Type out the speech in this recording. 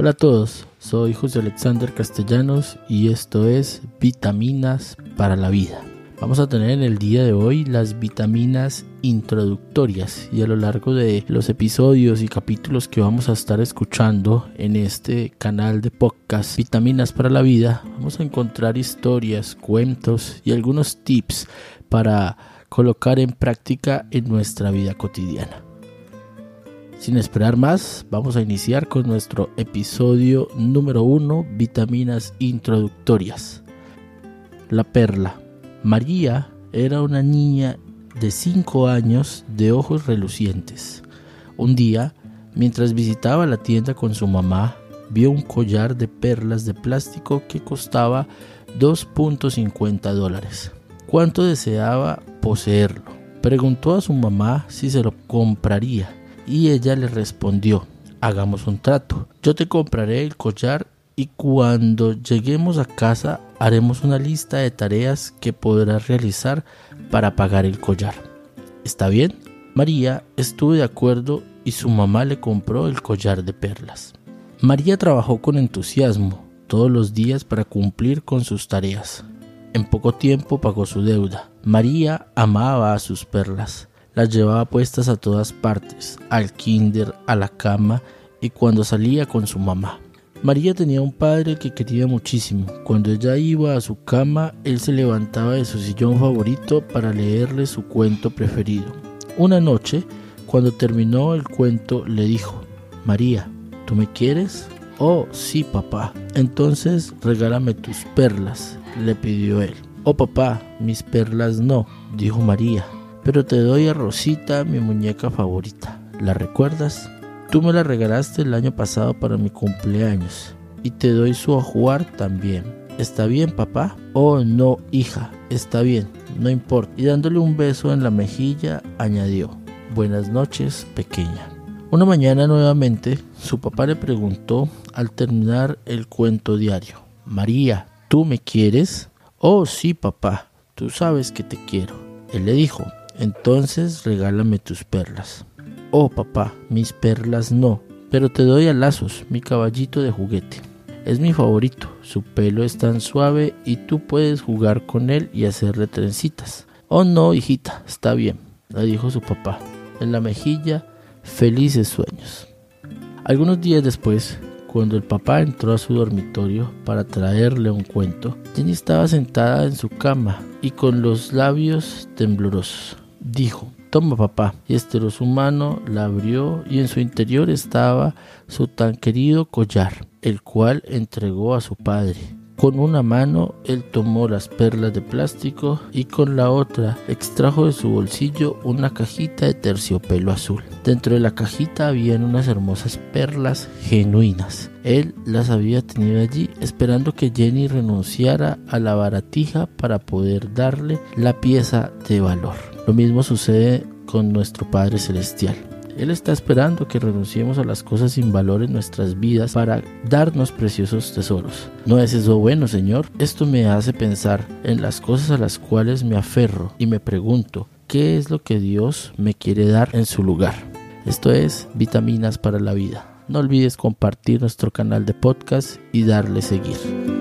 Hola a todos, soy José Alexander Castellanos y esto es Vitaminas para la Vida. Vamos a tener en el día de hoy las vitaminas introductorias y a lo largo de los episodios y capítulos que vamos a estar escuchando en este canal de podcast Vitaminas para la Vida, vamos a encontrar historias, cuentos y algunos tips para colocar en práctica en nuestra vida cotidiana. Sin esperar más, vamos a iniciar con nuestro episodio número 1, Vitaminas Introductorias. La Perla. María era una niña de 5 años de ojos relucientes. Un día, mientras visitaba la tienda con su mamá, vio un collar de perlas de plástico que costaba $2.50. ¿Cuánto deseaba poseerlo? Preguntó a su mamá si se lo compraría. Y ella le respondió: hagamos un trato, yo te compraré el collar y cuando lleguemos a casa haremos una lista de tareas que podrás realizar para pagar el collar. ¿Está bien? María estuvo de acuerdo y su mamá le compró el collar de perlas. María trabajó con entusiasmo todos los días para cumplir con sus tareas. En poco tiempo pagó su deuda. María amaba a sus perlas. Las llevaba puestas a todas partes, al kinder, a la cama y cuando salía con su mamá. María tenía un padre que quería muchísimo. Cuando ella iba a su cama, él se levantaba de su sillón favorito para leerle su cuento preferido. Una noche, cuando terminó el cuento, le dijo: María, ¿tú me quieres? Oh, sí, papá. Entonces regálame tus perlas, le pidió él. Oh, papá, mis perlas no, dijo María. Pero te doy a Rosita, mi muñeca favorita. ¿La recuerdas? Tú me la regalaste el año pasado para mi cumpleaños. Y te doy su ajuar también. ¿Está bien, papá? Oh, no, hija. Está bien, no importa. Y dándole un beso en la mejilla, añadió: buenas noches, pequeña. Una mañana nuevamente, su papá le preguntó al terminar el cuento diario: María, ¿tú me quieres? Oh, sí, papá. Tú sabes que te quiero. Él le dijo: entonces regálame tus perlas. Oh, papá, mis perlas no, pero te doy a Lazos, mi caballito de juguete. Es mi favorito, su pelo es tan suave y tú puedes jugar con él y hacerle trencitas. Oh, no, hijita, está bien, le dijo su papá. En la mejilla, felices sueños. Algunos días después, cuando el papá entró a su dormitorio para traerle un cuento, Jenny estaba sentada en su cama y con los labios temblorosos. Dijo: toma, papá. Y estiró su mano, la abrió y en su interior estaba su tan querido collar, el cual entregó a su padre. Con una mano él tomó las perlas de plástico y con la otra extrajo de su bolsillo una cajita de terciopelo azul. Dentro de la cajita habían unas hermosas perlas genuinas. Él las había tenido allí esperando que Jenny renunciara a la baratija para poder darle la pieza de valor. Lo mismo sucede con nuestro Padre Celestial. Él está esperando que renunciemos a las cosas sin valor en nuestras vidas para darnos preciosos tesoros. ¿No es eso bueno, Señor? Esto me hace pensar en las cosas a las cuales me aferro y me pregunto, ¿qué es lo que Dios me quiere dar en su lugar? Esto es Vitaminas para la Vida. No olvides compartir nuestro canal de podcast y darle seguir.